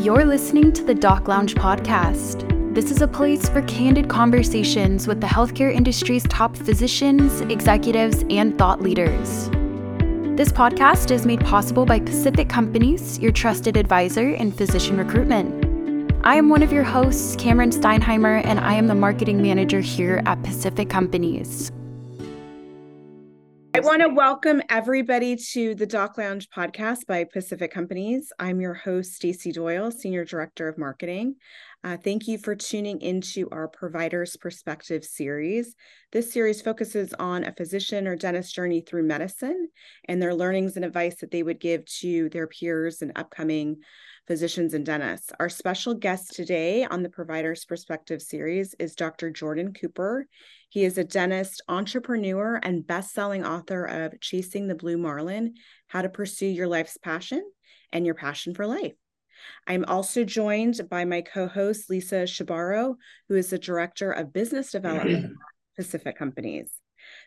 You're listening to the Doc Lounge podcast. This is a place for candid conversations with the healthcare industry's top physicians, executives, and thought leaders. This podcast is made possible by Pacific Companies, your trusted advisor in physician recruitment. I am one of your hosts, Cameron Steinheimer, and I am the marketing manager here at Pacific Companies. I want to welcome everybody to the Doc Lounge podcast by Pacific Companies. I'm your host, Stacey Doyle, Senior Director of Marketing. Thank you for tuning into our Provider's Perspective series. This series focuses on a physician or dentist's journey through medicine and their learnings and advice that they would give to their peers and upcoming physicians and dentists. Our special guest today on the Provider's Perspective series is Dr. Jordan Cooper. He is a dentist, entrepreneur, and best-selling author of Chasing the Blue Marlin, How to Pursue Your Life's Passion and Your Passion for Life. I'm also joined by my co-host, Lisa Shebaro, who is the Director of Business Development at Pacific Companies.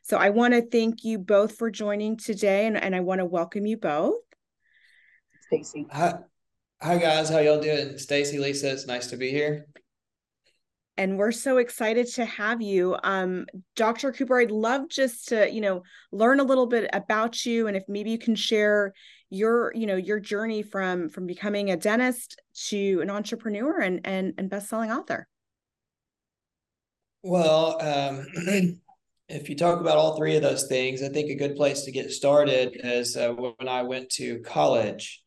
So I want to thank you both for joining today, and I want to welcome you both. Stacey. Hi, guys. How y'all doing? Stacey, Lisa, it's nice to be here. And we're so excited to have you. Dr. Cooper, I'd love just to, learn a little bit about you, and if maybe you can share your journey from becoming a dentist to an entrepreneur and best-selling author. Well, if you talk about all three of those things, I think a good place to get started is when I went to college.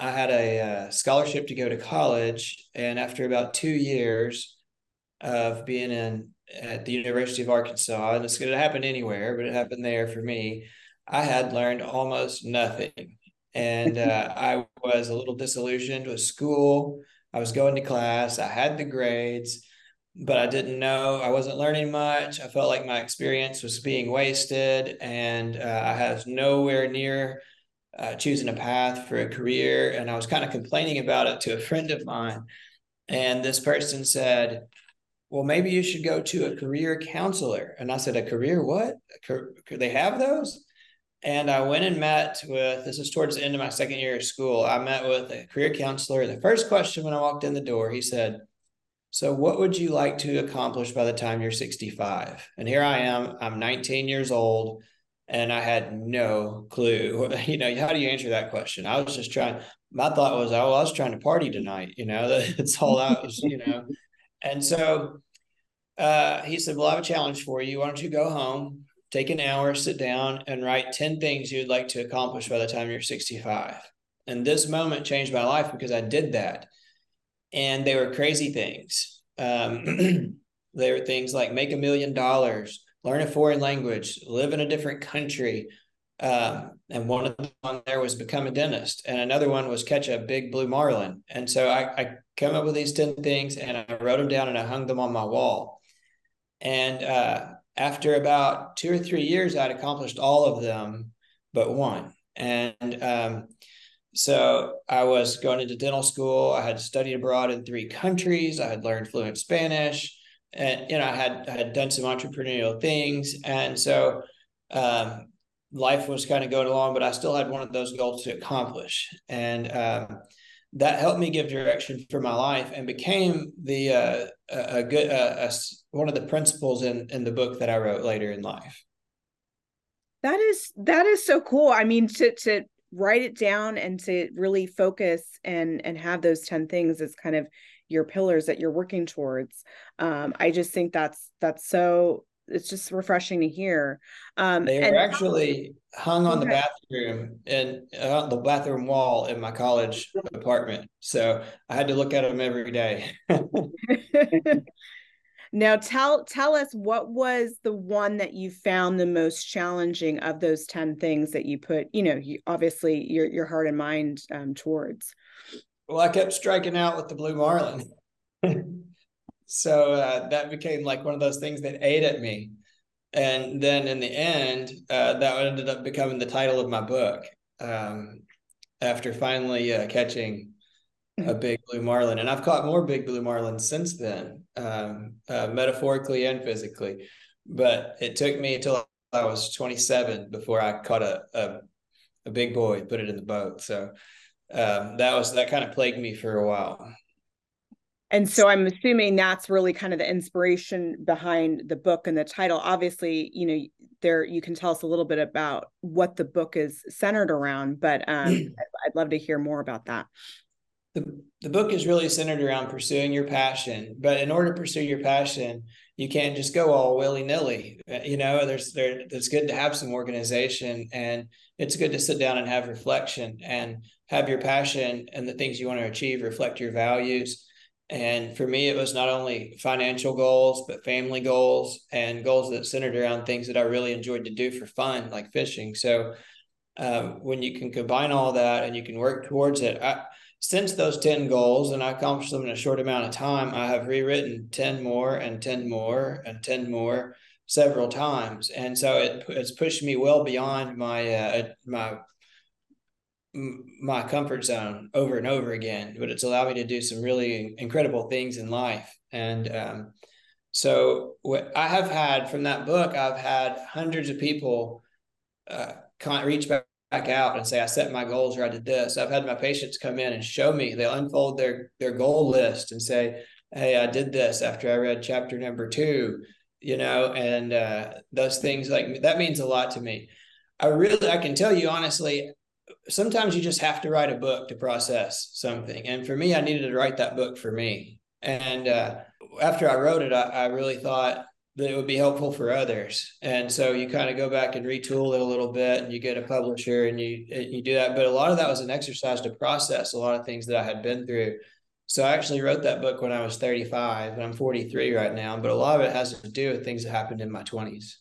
I had a scholarship to go to college, and after about 2 years of being at the University of Arkansas, and this could have happened anywhere, but it happened there for me, I had learned almost nothing, and I was a little disillusioned with school. I was going to class. I had the grades, but I didn't know. I wasn't learning much. I felt like my experience was being wasted, and I was nowhere near choosing a path for a career, and I was kind of complaining about it to a friend of mine, and this person said, well, maybe you should go to a career counselor, and I said, a career what? Could they have those? And I went and met with, this is towards the end of my second year of school, I met with a career counselor. The first question when I walked in the door, he said, so what would you like to accomplish by the time you're 65? And here I am, I'm 19 years old, and I had no clue. How do you answer that question? I was just trying, my thought was, I was trying to party tonight, that's all I was, And so he said, well, I have a challenge for you. Why don't you go home? Take an hour, sit down, and write 10 things you'd like to accomplish by the time you're 65. And this moment changed my life because I did that. And they were crazy things. They were things like make $1 million, learn a foreign language, live in a different country. And one of them on there was become a dentist. And another one was catch a big blue marlin. And so I came up with these 10 things, and I wrote them down, and I hung them on my wall. And after about 2 or 3 years, I'd accomplished all of them but one. And so I was going into dental school. I had studied abroad in 3 countries. I had learned fluent Spanish. And, I had done some entrepreneurial things. And so life was kind of going along, but I still had one of those goals to accomplish. And that helped me give direction for my life, and became the one of the principles in the book that I wrote later in life. That is so cool. I mean, to write it down and to really focus and have those 10 things as kind of your pillars that you're working towards. I just think that's so, it's just refreshing to hear. They were actually hung on the bathroom wall in my college apartment. So I had to look at them every day. Now tell us, what was the one that you found the most challenging of those 10 things that you put, obviously your heart and mind towards? Well, I kept striking out with the blue marlin. So that became like one of those things that ate at me. And then in the end, that ended up becoming the title of my book, after finally catching a big blue marlin. And I've caught more big blue marlins since then, metaphorically and physically. But it took me until I was 27 before I caught a big boy, put it in the boat. So that kind of plagued me for a while. And so I'm assuming that's really kind of the inspiration behind the book and the title. Obviously, you know, there, you can tell us a little bit about what the book is centered around, but I'd love to hear more about that. The book is really centered around pursuing your passion, but in order to pursue your passion, you can't just go all willy-nilly. You know, it's good to have some organization, and it's good to sit down and have reflection and have your passion and the things you want to achieve reflect your values. And for me, it was not only financial goals, but family goals and goals that centered around things that I really enjoyed to do for fun, like fishing. So when you can combine all that and you can work towards it, since those 10 goals, and I accomplished them in a short amount of time, I have rewritten 10 more and 10 more and 10 more several times. And so it's pushed me well beyond my my comfort zone over and over again, but it's allowed me to do some really incredible things in life. And so what I have had from that book, I've had hundreds of people can't reach back out and say, I set my goals or I did this. I've had my patients come in and show me, they'll unfold their goal list and say, hey, I did this after I read chapter number 2, you know, and those things like that means a lot to me. I can tell you honestly, sometimes you just have to write a book to process something. And for me, I needed to write that book for me. And after I wrote it, I really thought that it would be helpful for others. And so you kind of go back and retool it a little bit, and you get a publisher and you do that. But a lot of that was an exercise to process a lot of things that I had been through. So I actually wrote that book when I was 35, and I'm 43 right now. But a lot of it has to do with things that happened in my 20s.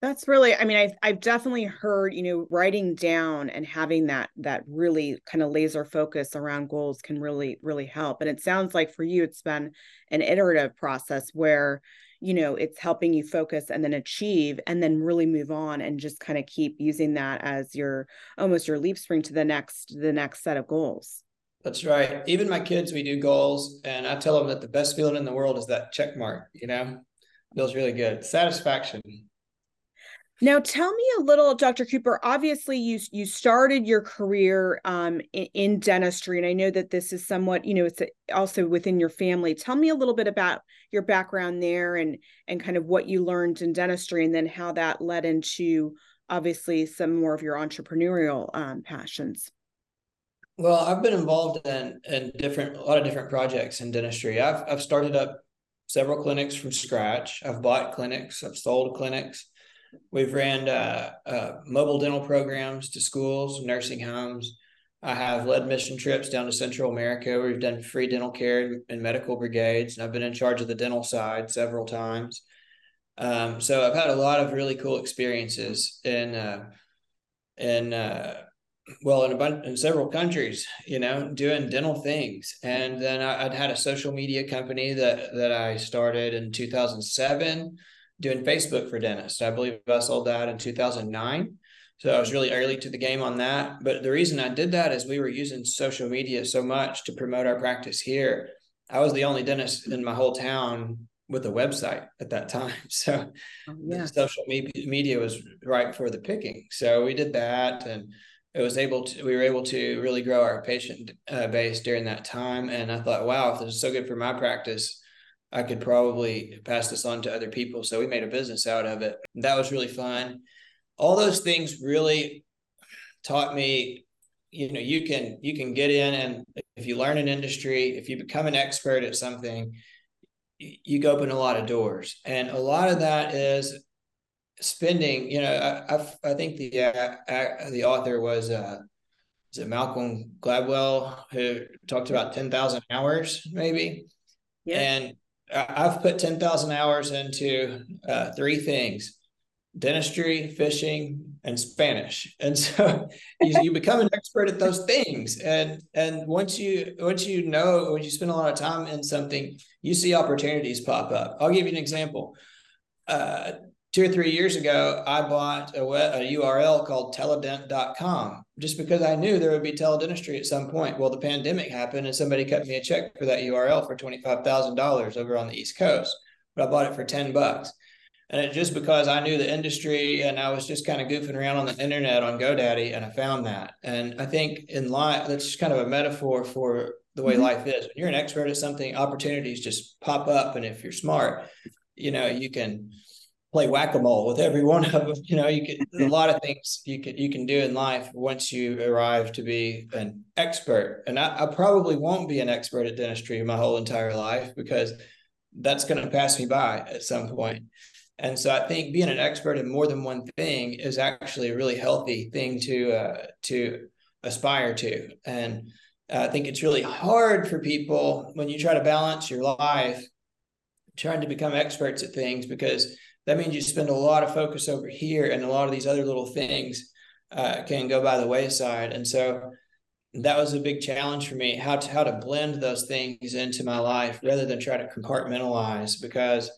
That's really, I mean, I've definitely heard, you know, writing down and having that really kind of laser focus around goals can really, really help. And it sounds like for you, it's been an iterative process where, you know, it's helping you focus and then achieve and then really move on and just kind of keep using that as your, almost your leap spring to the next set of goals. That's right. Even my kids, we do goals, and I tell them that the best feeling in the world is that check mark, you know, feels really good. Satisfaction. Now, tell me a little, Dr. Cooper, obviously you started your career in dentistry, and I know that this is somewhat, you know, it's also within your family. Tell me a little bit about your background there and kind of what you learned in dentistry, and then how that led into, obviously, some more of your entrepreneurial passions. Well, I've been involved in a lot of different projects in dentistry. I've started up several clinics from scratch. I've bought clinics. I've sold clinics. We've ran mobile dental programs to schools, nursing homes. I have led mission trips down to Central America. We've done free dental care and medical brigades, and I've been in charge of the dental side several times. So I've had a lot of really cool experiences in several countries, you know, doing dental things. And then I'd had a social media company that I started in 2007. Doing Facebook for dentists. I believe I sold that in 2009. So I was really early to the game on that. But the reason I did that is we were using social media so much to promote our practice here. I was the only dentist in my whole town with a website at that time. So social media was right for the picking. So we did that, and we were able to really grow our patient base during that time. And I thought, wow, if this is so good for my practice, I could probably pass this on to other people. So we made a business out of it. That was really fun. All those things really taught me, you know, you can get in, and if you learn an industry, if you become an expert at something, you open a lot of doors. And a lot of that is spending, you know, I think the author was Malcolm Gladwell, who talked about 10,000 hours maybe. Yeah. And I've put 10,000 hours into three things: dentistry, fishing, and Spanish. And so you become an expert at those things. And once you spend a lot of time in something, you see opportunities pop up. I'll give you an example. 2 or 3 years ago, I bought a URL called teledent.com just because I knew there would be teledentistry at some point. Well, the pandemic happened, and somebody cut me a check for that URL for $25,000 over on the East Coast, but I bought it for $10. And it just because I knew the industry and I was just kind of goofing around on the internet on GoDaddy, and I found that. And I think in life, that's just kind of a metaphor for the way life is. When you're an expert at something, opportunities just pop up. And if you're smart, you know, you can play whack-a-mole with every one of them. You know, you can, a lot of things you can do in life once you arrive to be an expert. And I probably won't be an expert at dentistry my whole entire life, because that's going to pass me by at some point. And so I think being an expert in more than one thing is actually a really healthy thing to aspire to. And I think it's really hard for people when you try to balance your life, trying to become experts at things, because that means you spend a lot of focus over here, and a lot of these other little things can go by the wayside. And so that was a big challenge for me, how to blend those things into my life rather than try to compartmentalize, because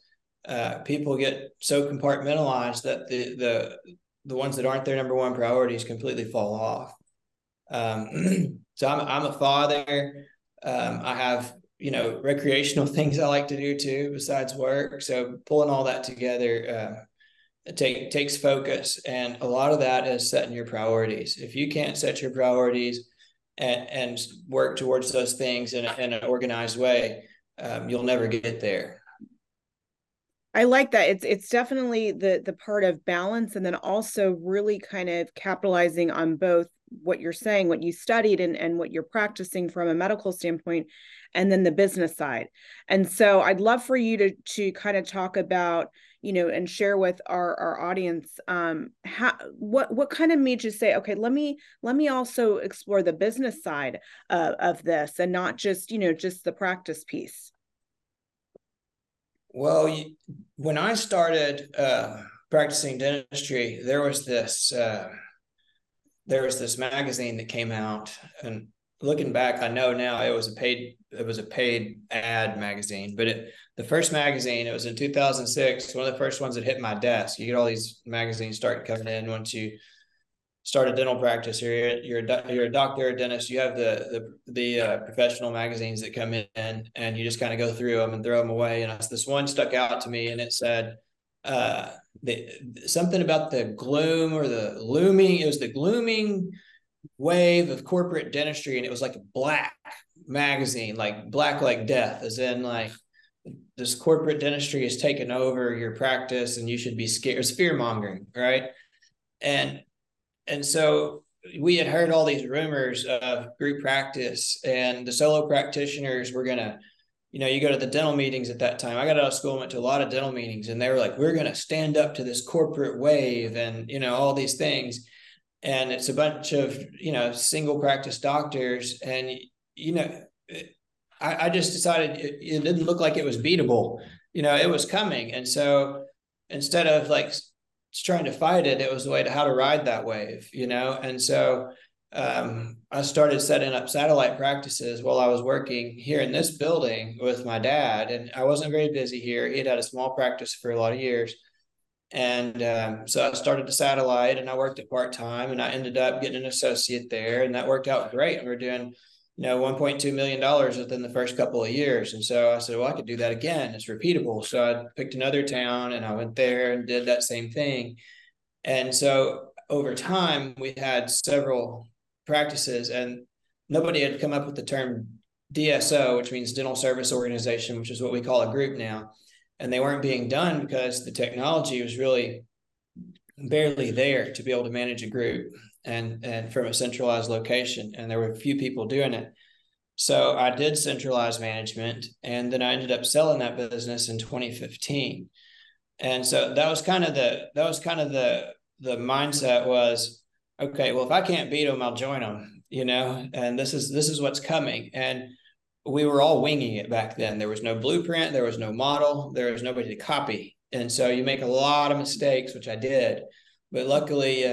people get so compartmentalized that the ones that aren't their number one priorities completely fall off. So I'm a father. I have, you know, recreational things I like to do too, besides work. So pulling all that together, it takes focus. And a lot of that is setting your priorities. If you can't set your priorities and work towards those things in an organized way, you'll never get there. I like that. It's definitely the part of balance, and then also really kind of capitalizing on both what you're saying, what you studied and what you're practicing from a medical standpoint, and then the business side. And so I'd love for you to kind of talk about, you know, and share with our audience what kind of made you say, okay, let me also explore the business side of this, and not just, you know, just the practice piece. Well, when I started practicing dentistry, there was this magazine that came out, and looking back, I know now it was a paid ad magazine, but the first magazine, it was in 2006, one of the first ones that hit my desk. You get all these magazines start coming in once you start a dental practice, or you're a doctor, a dentist. You have the professional magazines that come in, and you just kind of go through them and throw them away. And this one stuck out to me, and it said something about the glooming wave of corporate dentistry. And it was like a black magazine, like black like death, as in like this corporate dentistry has taken over your practice and you should be scared. It's fear mongering, right? And so we had heard all these rumors of group practice, and the solo practitioners were going to, you know, you go to the dental meetings at that time. I got out of school and went to a lot of dental meetings, and they were like, we're going to stand up to this corporate wave and, you know, all these things. And it's a bunch of, you know, single practice doctors. And, you know, I just decided it didn't look like it was beatable. You know, it was coming. And so instead of like trying to fight it, it was the way to how to ride that wave, you know? And so I started setting up satellite practices while I was working here in this building with my dad. And I wasn't very busy here. He had had a small practice for a lot of years. And so I started a satellite, and I worked it part-time, and I ended up getting an associate there, and that worked out great. And we're doing, you know, $1.2 million within the first couple of years. And so I said, well, I could do that again. It's repeatable. So I picked another town, and I went there and did that same thing. And so over time, we had several practices, and nobody had come up with the term DSO, which means dental service organization, which is what we call a group now. And they weren't being done because the technology was really barely there to be able to manage a group and from a centralized location. And there were a few people doing it. So I did centralized management, and then I ended up selling that business in 2015. And so that was kind of the mindset was, okay, well, if I can't beat them, I'll join them, you know, and this is what's coming. And we were all winging it back then. There was no blueprint. There was no model. There was nobody to copy. And so you make a lot of mistakes, which I did. But luckily,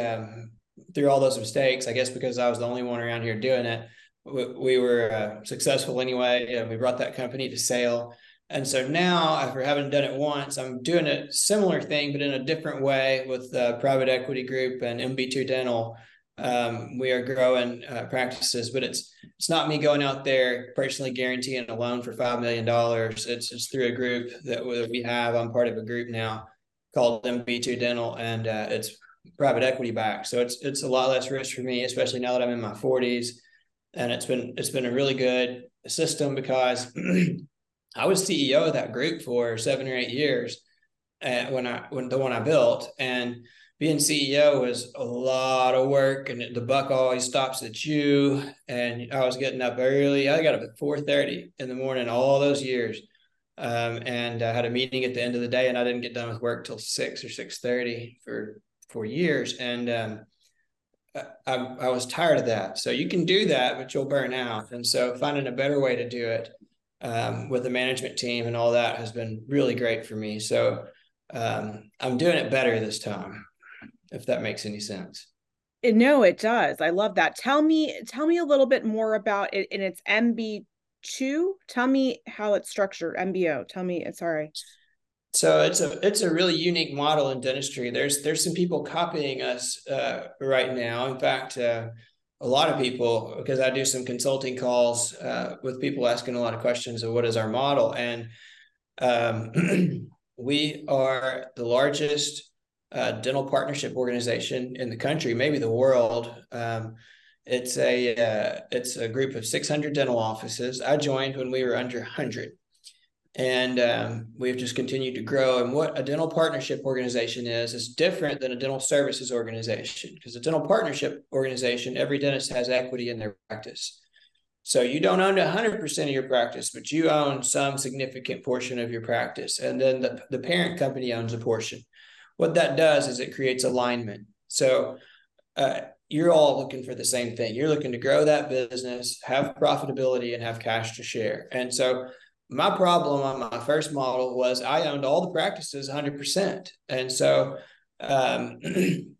through all those mistakes, I guess because I was the only one around here doing it, we were successful anyway. And we brought that company to sale. And so now, after having done it once, I'm doing a similar thing, but in a different way with the private equity group and MB2 Dental. We are growing practices, but it's not me going out there personally guaranteeing a loan for $5 million. It's through a group that we have. I'm part of a group now called MB2 Dental, and it's private equity backed. So it's a lot less risk for me, especially now that I'm in my 40s. And it's been a really good system because I was CEO of that group for 7 or 8 years when the one I built. And being CEO was a lot of work, and the buck always stops at you. And I was getting up early. I got up at 4:30 in the morning all those years. And I had a meeting at the end of the day, and I didn't get done with work till 6 or 6:30 for years. And I was tired of that. So you can do that, but you'll burn out. And so finding a better way to do it with the management team and all that has been really great for me. So I'm doing it better this time, if that makes any sense. No, it does. I love that. Tell me a little bit more about it. And it's MB2. Tell me how it's structured. MBO. Tell me. Sorry. So it's a really unique model in dentistry. There's some people copying us right now. In fact, a lot of people, because I do some consulting calls with people asking a lot of questions of what is our model. And we are the largest dental partnership organization in the country, maybe the world. It's a group of 600 dental offices. I joined when we were under 100. And we've just continued to grow. And what a dental partnership organization is different than a dental services organization, because a dental partnership organization, every dentist has equity in their practice. So you don't own 100% of your practice, but you own some significant portion of your practice. And then the parent company owns a portion. What that does is it creates alignment. So you're all looking for the same thing. You're looking to grow that business, have profitability, and have cash to share. And so my problem on my first model was I owned all the practices 100%. And so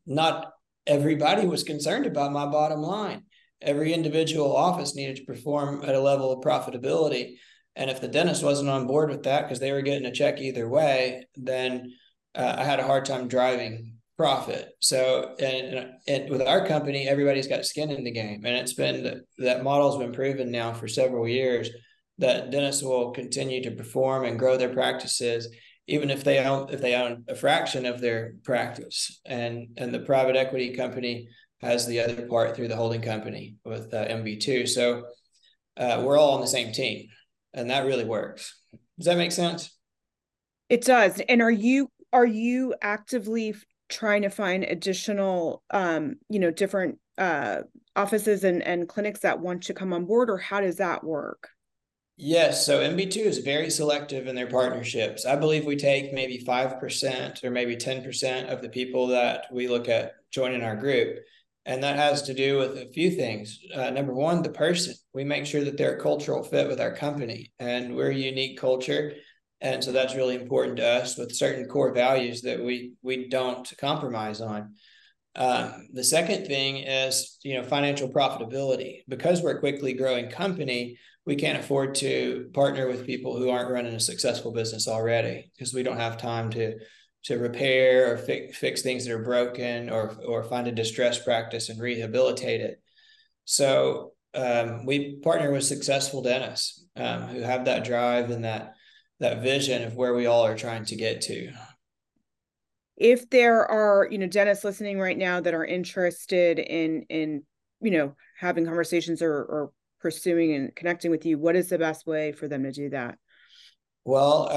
not everybody was concerned about my bottom line. Every individual office needed to perform at a level of profitability. And if the dentist wasn't on board with that because they were getting a check either way, then I had a hard time driving profit. So and with our company, everybody's got skin in the game. And it's been that model's been proven now for several years that dentists will continue to perform and grow their practices, even if they own a fraction of their practice. And the private equity company has the other part through the holding company with MB2. So we're all on the same team, and that really works. Does that make sense? It does. And are you actively trying to find additional, different offices and clinics that want to come on board, or how does that work? Yes. So MB2 is very selective in their partnerships. I believe we take maybe 5% or maybe 10% of the people that we look at joining our group. And that has to do with a few things. Number one, the person. We make sure that they're a cultural fit with our company, and we're a unique culture. And so that's really important to us, with certain core values that we don't compromise on. The second thing is, financial profitability. Because we're a quickly growing company, we can't afford to partner with people who aren't running a successful business already, because we don't have time to repair or fix things that are broken, or find a distressed practice and rehabilitate it. So we partner with successful dentists who have that drive and that vision of where we all are trying to get to. If there are, dentists listening right now that are interested in having conversations or pursuing and connecting with you, what is the best way for them to do that? Well,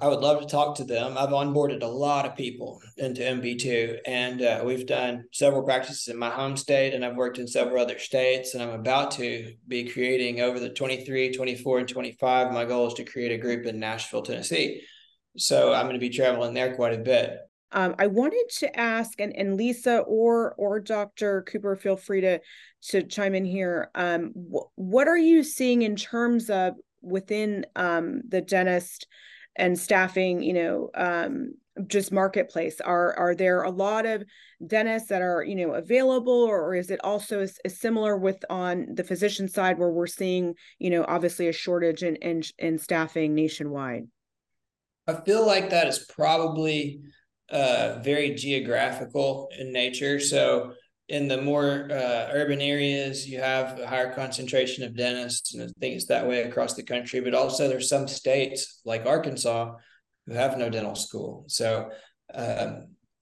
I would love to talk to them. I've onboarded a lot of people into MB2, and we've done several practices in my home state, and I've worked in several other states, and I'm about to be creating over the 23, 24, and 25. My goal is to create a group in Nashville, Tennessee. So I'm going to be traveling there quite a bit. I wanted to ask, and Lisa or Dr. Cooper, feel free to chime in here. What are you seeing in terms of within the dentist and staffing, just marketplace? Are there a lot of dentists that are, available, or is it also is similar with on the physician side, where we're seeing, obviously a shortage in staffing nationwide? I feel like that is probably very geographical in nature. So in the more urban areas, you have a higher concentration of dentists, and I think it's that way across the country. But also there's some states like Arkansas who have no dental school. So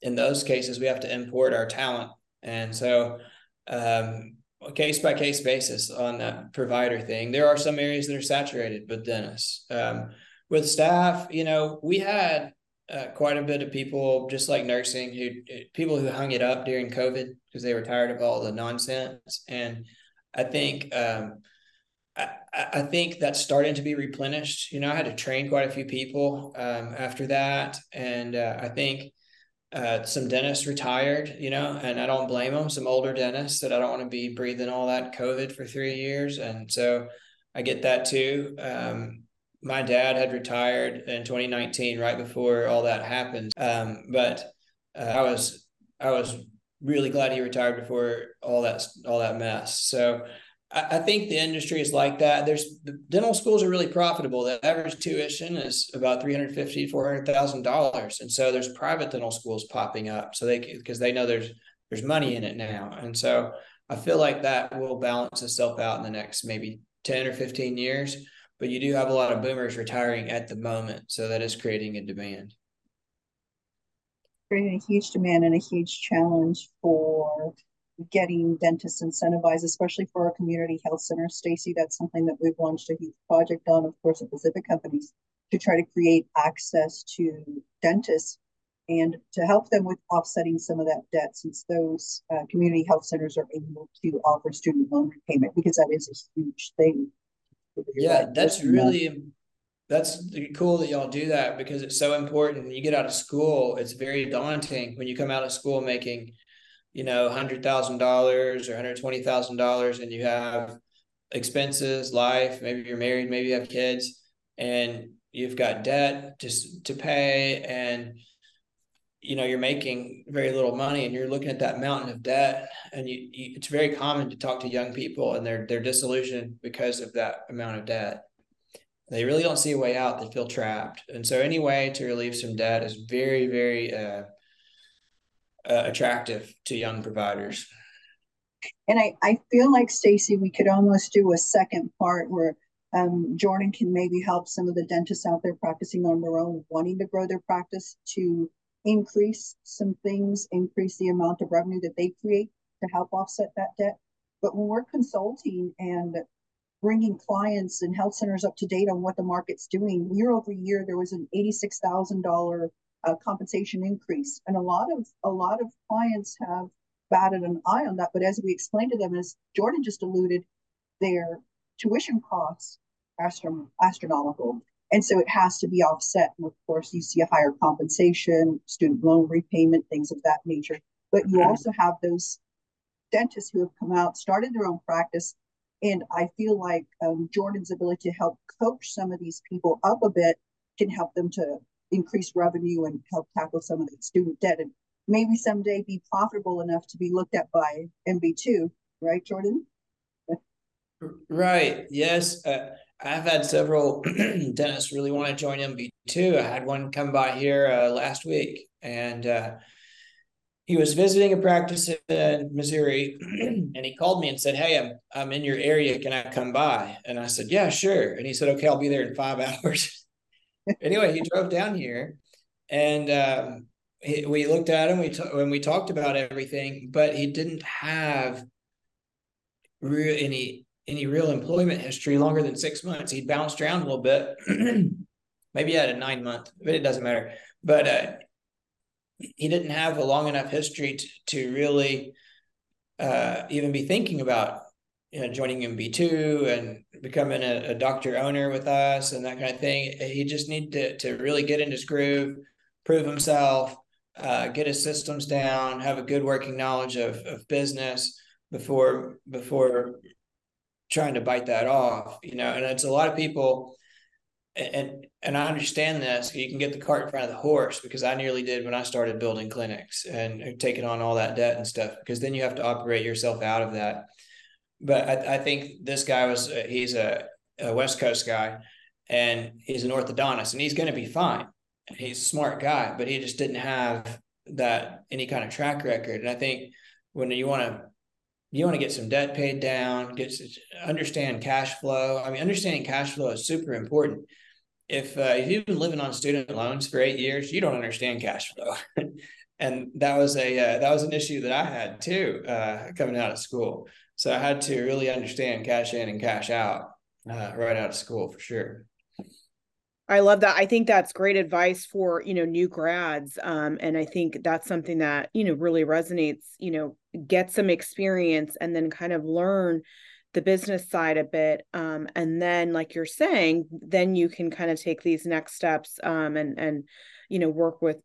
in those cases, we have to import our talent. And so case by case basis on that provider thing, there are some areas that are saturated with dentists. With staff, you know, we had quite a bit of people, just like nursing, who hung it up during COVID because they were tired of all the nonsense. And I think I think that's starting to be replenished. You know, I had to train quite a few people after that. And I think some dentists retired, you know, and I don't blame them, some older dentists that I don't want to be breathing all that COVID for 3 years. And so I get that too. My dad had retired in 2019, right before all that happened. But I was really glad he retired before all that mess. So I think the industry is like that. The dental schools are really profitable. The average tuition is about $350,000, $400,000. And so there's private dental schools popping up. So because they know there's money in it now. And so I feel like that will balance itself out in the next maybe 10 or 15 years. But you do have a lot of boomers retiring at the moment. So that is creating a demand. Creating a huge demand and a huge challenge for getting dentists incentivized, especially for our community health center. Stacey, that's something that we've launched a huge project on, of course, at Pacific Companies, to try to create access to dentists and to help them with offsetting some of that debt, since those community health centers are able to offer student loan repayment, because that is a huge thing. Yeah, that's cool that y'all do that, because it's so important. When you get out of school, it's very daunting when you come out of school making, you know, $100,000 or $120,000, and you have expenses, life, maybe you're married, maybe you have kids, and you've got debt just to pay, and, you know, you're making very little money, and you're looking at that mountain of debt, and it's very common to talk to young people, and they're disillusioned because of that amount of debt. They really don't see a way out. They feel trapped. And so any way to relieve some debt is very, very attractive to young providers. And I feel like, Stacey, we could almost do a second part where Jordan can maybe help some of the dentists out there practicing on their own, wanting to grow their practice, to increase some things, increase the amount of revenue that they create to help offset that debt. But when we're consulting and bringing clients and health centers up to date on what the market's doing, year over year, there was an $86,000 compensation increase, and a lot of clients have batted an eye on that. But as we explained to them, as Jordan just alluded, their tuition costs are astronomical, and so it has to be offset. And of course, you see a higher compensation, student loan repayment, things of that nature. But you also have those dentists who have come out, started their own practice, and I feel like Jordan's ability to help coach some of these people up a bit can help them to increase revenue and help tackle some of the student debt, and maybe someday be profitable enough to be looked at by MB2, right, Jordan? Right. Yes. I've had several dentists really want to join MB2. I had one come by here last week, and he was visiting a practice in Missouri, and he called me and said, "Hey, I'm in your area. Can I come by?" And I said, "Yeah, sure." And he said, "Okay, I'll be there in 5 hours." Anyway, he drove down here, and we looked at him when we talked about everything, but he didn't have any real employment history longer than 6 months. He bounced around a little bit. Maybe he had a 9-month, but it doesn't matter. But he didn't have a long enough history to really even be thinking about, you know, joining MB2 and becoming a doctor owner with us and that kind of thing. He just needed to really get in his groove, prove himself, get his systems down, have a good working knowledge of business before trying to bite that off, you know. And it's a lot of people, and I understand this. You can get the cart in front of the horse, because I nearly did when I started building clinics and taking on all that debt and stuff, because then you have to operate yourself out of that. But I think this guy he's a West Coast guy, and he's an orthodontist, and he's going to be fine. He's a smart guy, but he just didn't have any kind of track record. And I think when you want to get some debt paid down, understand cash flow. I mean, understanding cash flow is super important. if you've been living on student loans for 8 years, you don't understand cash flow. And that was an issue that I had too, coming out of school. So I had to really understand cash in and cash out right out of school for sure. I love that. I think that's great advice for, new grads. And I think that's something that, really resonates, get some experience and then kind of learn the business side a bit. And then, like you're saying, then you can kind of take these next steps and work with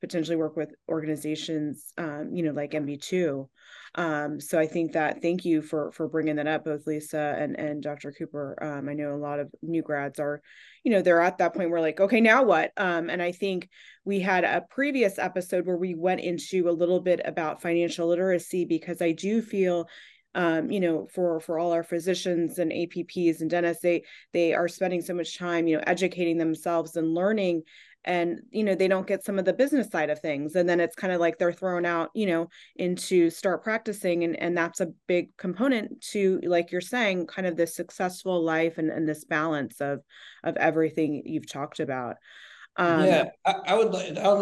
organizations, like MB2. So I think that, thank you for bringing that up, both Lisa and Dr. Cooper. I know a lot of new grads are, they're at that point where like, okay, now what? And I think we had a previous episode where we went into a little bit about financial literacy, because I do feel for all our physicians and APPs and dentists, they are spending so much time, educating themselves and learning, and, they don't get some of the business side of things. And then it's kind of like they're thrown out, into start practicing. And that's a big component to, like you're saying, kind of this successful life and this balance of everything you've talked about. I want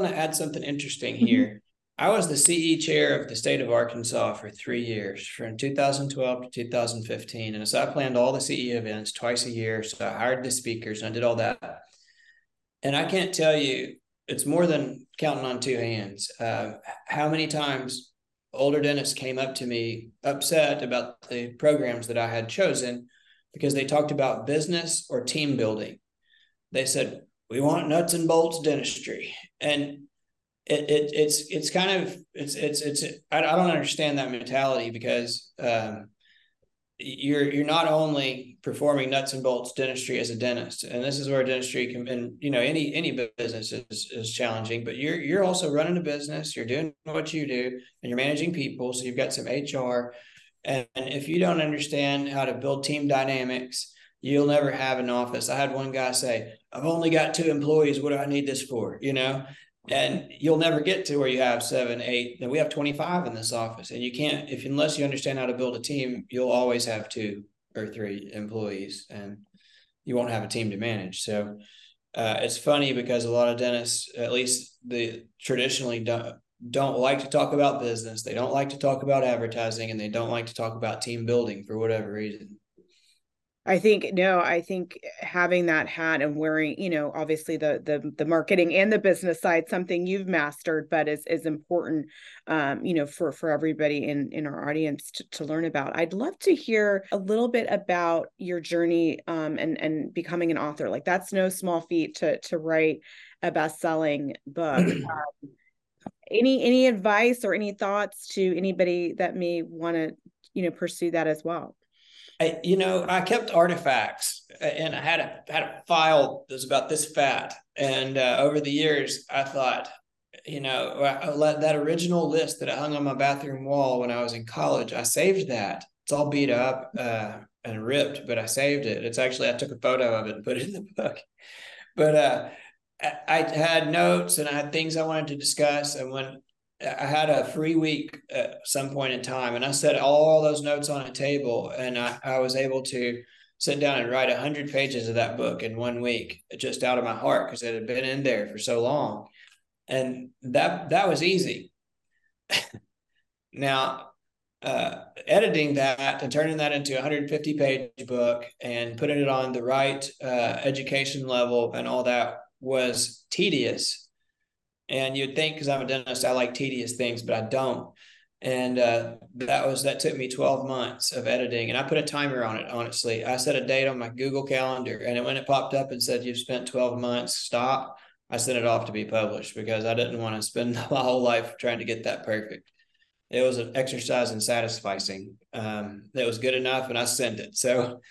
to add something interesting here. I was the CE chair of the state of Arkansas for 3 years, from 2012 to 2015. And so I planned all the CE events twice a year. So I hired the speakers and I did all that. And I can't tell you, it's more than counting on two hands, how many times older dentists came up to me upset about the programs that I had chosen because they talked about business or team building. They said, we want nuts and bolts dentistry. And I don't understand that mentality, because you're not only performing nuts and bolts dentistry as a dentist, and this is where dentistry can, and any business is challenging, but you're also running a business, you're doing what you do, and you're managing people, so you've got some HR, and if you don't understand how to build team dynamics, you'll never have an office. I had one guy say, I've only got 2 employees, what do I need this for? And you'll never get to where you have 7, 8, and we have 25 in this office. And you can't, unless you understand how to build a team, you'll always have 2 or 3 employees and you won't have a team to manage. So it's funny because a lot of dentists, at least the traditionally don't like to talk about business. They don't like to talk about advertising, and they don't like to talk about team building for whatever reason. I think having that hat and wearing, obviously the marketing and the business side, something you've mastered, but is important, for everybody in our audience to learn about. I'd love to hear a little bit about your journey, and becoming an author. Like, that's no small feat to write a best-selling book. Any advice or any thoughts to anybody that may want to, pursue that as well? I kept artifacts, and I had a file that was about this fat. And over the years, I thought, that original list that I hung on my bathroom wall when I was in college, I saved that. It's all beat up and ripped, but I saved it. It's actually, I took a photo of it and put it in the book. But I had notes and I had things I wanted to discuss. And when I had a free week at some point in time, and I set all those notes on a table, and I was able to sit down and write 100 pages of that book in 1 week, just out of my heart, because it had been in there for so long. And that was easy. Now, editing that and turning that into a 150-page book and putting it on the right education level and all that was tedious. And you'd think, because I'm a dentist, I like tedious things, but I don't. And that took me 12 months of editing. And I put a timer on it, honestly. I set a date on my Google Calendar. And when it popped up and said, you've spent 12 months, stop, I sent it off to be published, because I didn't want to spend my whole life trying to get that perfect. It was an exercise in satisficing. It was good enough, and I sent it. So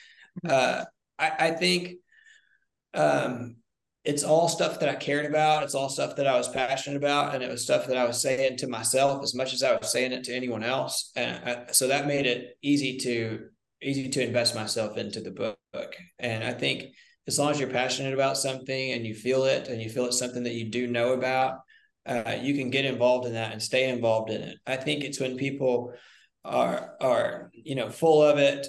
I think... it's all stuff that I cared about. It's all stuff that I was passionate about. And it was stuff that I was saying to myself as much as I was saying it to anyone else. And so that made it easy to invest myself into the book. And I think as long as you're passionate about something and you feel it, and you feel it's something that you do know about, you can get involved in that and stay involved in it. I think it's when people are full of it,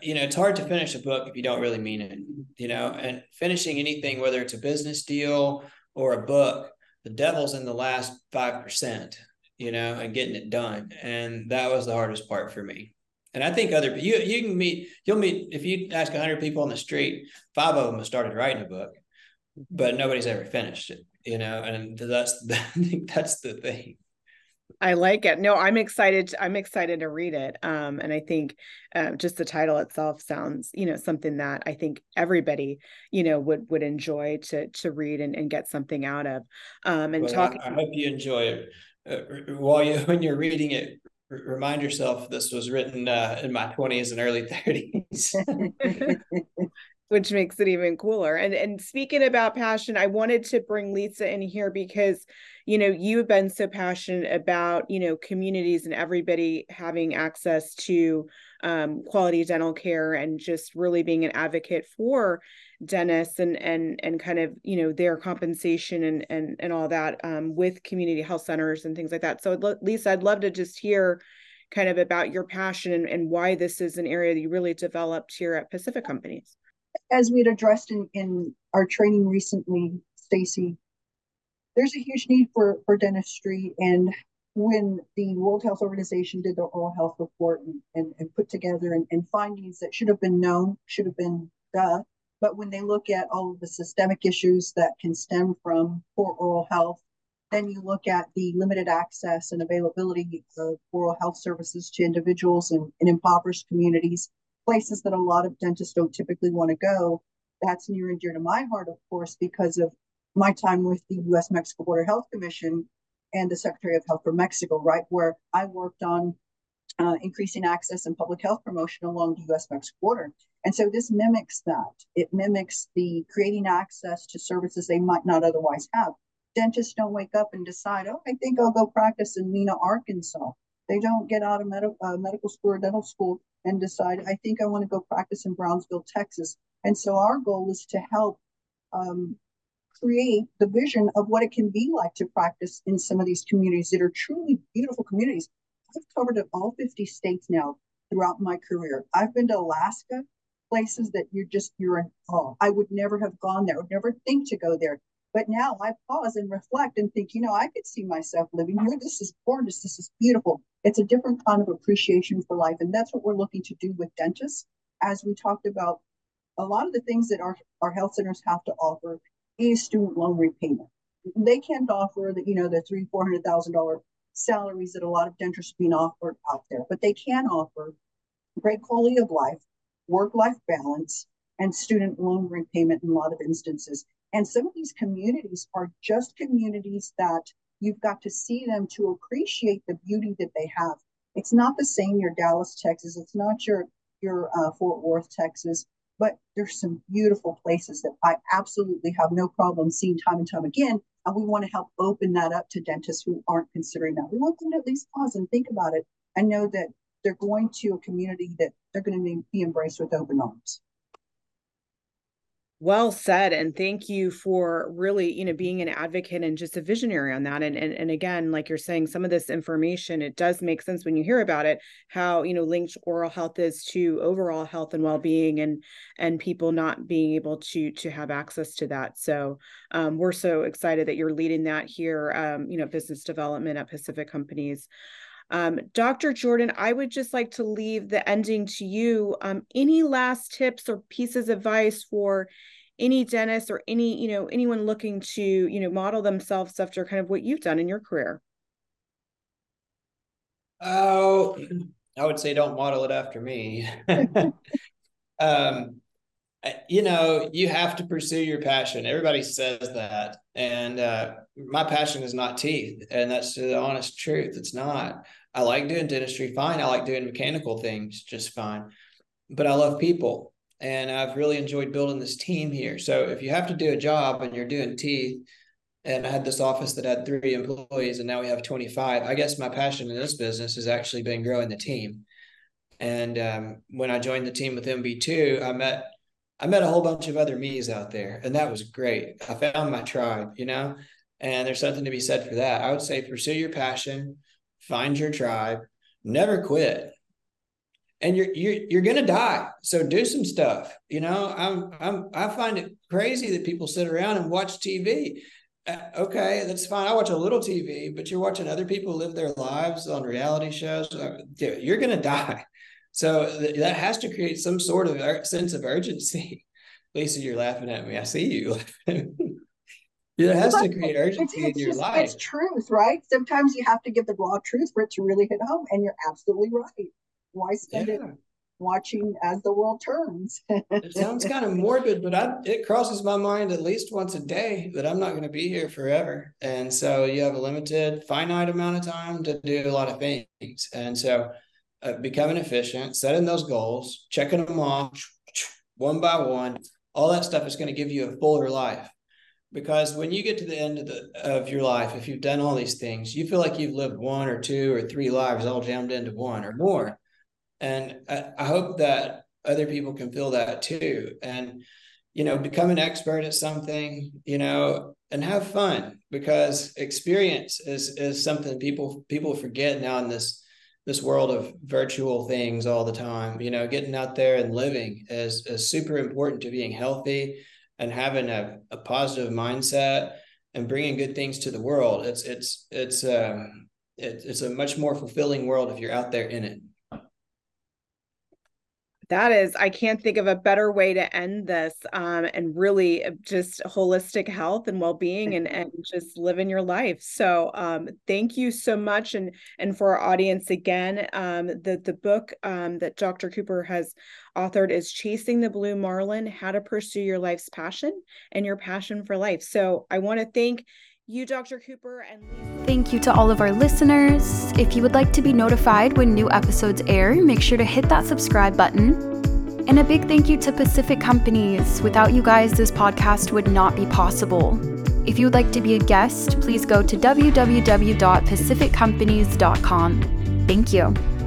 you know, it's hard to finish a book if you don't really mean it, you know, and finishing anything, whether it's a business deal or a book, the devil's in the last 5%, you know, and getting it done. And that was the hardest part for me. And I think other, you can meet, you'll meet, if you ask 100 people on the street, 5 of them have started writing a book, but nobody's ever finished it, you know, and I think that's the thing. I like it. No, I'm excited. I'm excited to read it. And I think just the title itself sounds, you know, something that I think everybody, you know, would enjoy to read and get something out of. I hope you enjoy it. When you're reading it, remind yourself this was written in my 20s and early 30s. Which makes it even cooler. And speaking about passion, I wanted to bring Lisa in here because, you know, you've been so passionate about, you know, communities and everybody having access to quality dental care and just really being an advocate for dentists and kind of, you know, their compensation and all that with community health centers and things like that. So Lisa, I'd love to just hear kind of about your passion and why this is an area that you really developed here at Pacific Companies. As we had addressed in our training recently, Stacey, there's a huge need for dentistry. And when the World Health Organization did their oral health report and put together and findings that should have been known, should have been duh, but when they look at all of the systemic issues that can stem from poor oral health, then you look at the limited access and availability of oral health services to individuals in impoverished communities, places that a lot of dentists don't typically want to go. That's near and dear to my heart, of course, because of my time with the US-Mexico Border Health Commission and the Secretary of Health for Mexico, right, where I worked on increasing access and public health promotion along the US-Mexico border. And so this mimics that. It mimics the creating access to services they might not otherwise have. Dentists don't wake up and decide, oh, I think I'll go practice in Neenah, Arkansas. They don't get out of medical school or dental school and decide, I think I want to go practice in Brownsville, Texas. And so our goal is to help create the vision of what it can be like to practice in some of these communities that are truly beautiful communities. I've covered all 50 states now throughout my career. I've been to Alaska, places that you're in awe. I would never have gone there, would never think to go there. But now I pause and reflect and think, you know, I could see myself living here. This is gorgeous. This is beautiful. It's a different kind of appreciation for life. And that's what we're looking to do with dentists. As we talked about, a lot of the things that our health centers have to offer is student loan repayment. They can't offer the, you know, the $300,000, $400,000 salaries that a lot of dentists are being offered out there, but they can offer great quality of life, work-life balance, and student loan repayment in a lot of instances. And some of these communities are just communities that you've got to see them to appreciate the beauty that they have. It's not the same your Dallas, Texas. It's not your Fort Worth, Texas. But there's some beautiful places that I absolutely have no problem seeing time and time again. And we want to help open that up to dentists who aren't considering that. We want them to at least pause and think about it and know that they're going to a community that they're going to be embraced with open arms. Well said. And thank you for really, you know, being an advocate and just a visionary on that. And again, like you're saying, some of this information, it does make sense when you hear about it, how, you know, linked oral health is to overall health and well-being and people not being able to have access to that. So we're so excited that you're leading that here, you know, business development at Pacific Companies. Dr. Jordan, I would just like to leave the ending to you. Any last tips or pieces of advice for any dentist or any, you know, anyone looking to, you know, model themselves after kind of what you've done in your career? Oh, I would say don't model it after me. You know, you have to pursue your passion. Everybody says that. And my passion is not teeth. And that's the honest truth. It's not. I like doing dentistry fine. I like doing mechanical things just fine. But I love people. And I've really enjoyed building this team here. So if you have to do a job and you're doing teeth, and I had this office that had 3 employees and now we have 25, I guess my passion in this business has actually been growing the team. And when I joined the team with MB2, I met a whole bunch of other me's out there, and that was great. I found my tribe, you know, and there's something to be said for that. I would say pursue your passion, find your tribe, never quit. and you're going to die. So do some stuff. You know, I find it crazy that people sit around and watch TV. Okay, that's fine. I watch a little TV, but you're watching other people live their lives on reality shows. Dude, you're going to die. So that has to create some sort of sense of urgency. Lisa, you're laughing at me. I see you. It has to create urgency in your life. It's truth, right? Sometimes you have to give the raw truth for it to really hit home, and you're absolutely right. Why spend it watching As the World Turns? It sounds kind of morbid, but it crosses my mind at least once a day that I'm not going to be here forever. And so you have a limited, finite amount of time to do a lot of things. And so becoming efficient, setting those goals, checking them off one by one, all that stuff is going to give you a fuller life. Because when you get to the end of your life, if you've done all these things, you feel like you've lived one or two or three lives all jammed into one or more. And I hope that other people can feel that too. And, you know, become an expert at something, you know, and have fun, because experience is something people forget now in this world of virtual things all the time. You know, getting out there and living is super important to being healthy and having a positive mindset and bringing good things to the world. It's a much more fulfilling world if you're out there in it. That is, I can't think of a better way to end this, and really just holistic health and well-being and just living your life. So thank you so much. And for our audience again, the book that Dr. Cooper has authored is Chasing the Blue Marlin, How to Pursue Your Life's Passion and Your Passion for Life. So I want to thank you, Dr. Cooper, and Lisa. Thank you to all of our listeners. If you would like to be notified when new episodes air, make sure to hit that subscribe button. And a big thank you to Pacific Companies. Without you guys, this podcast would not be possible. If you would like to be a guest, please go to www.pacificcompanies.com. Thank you.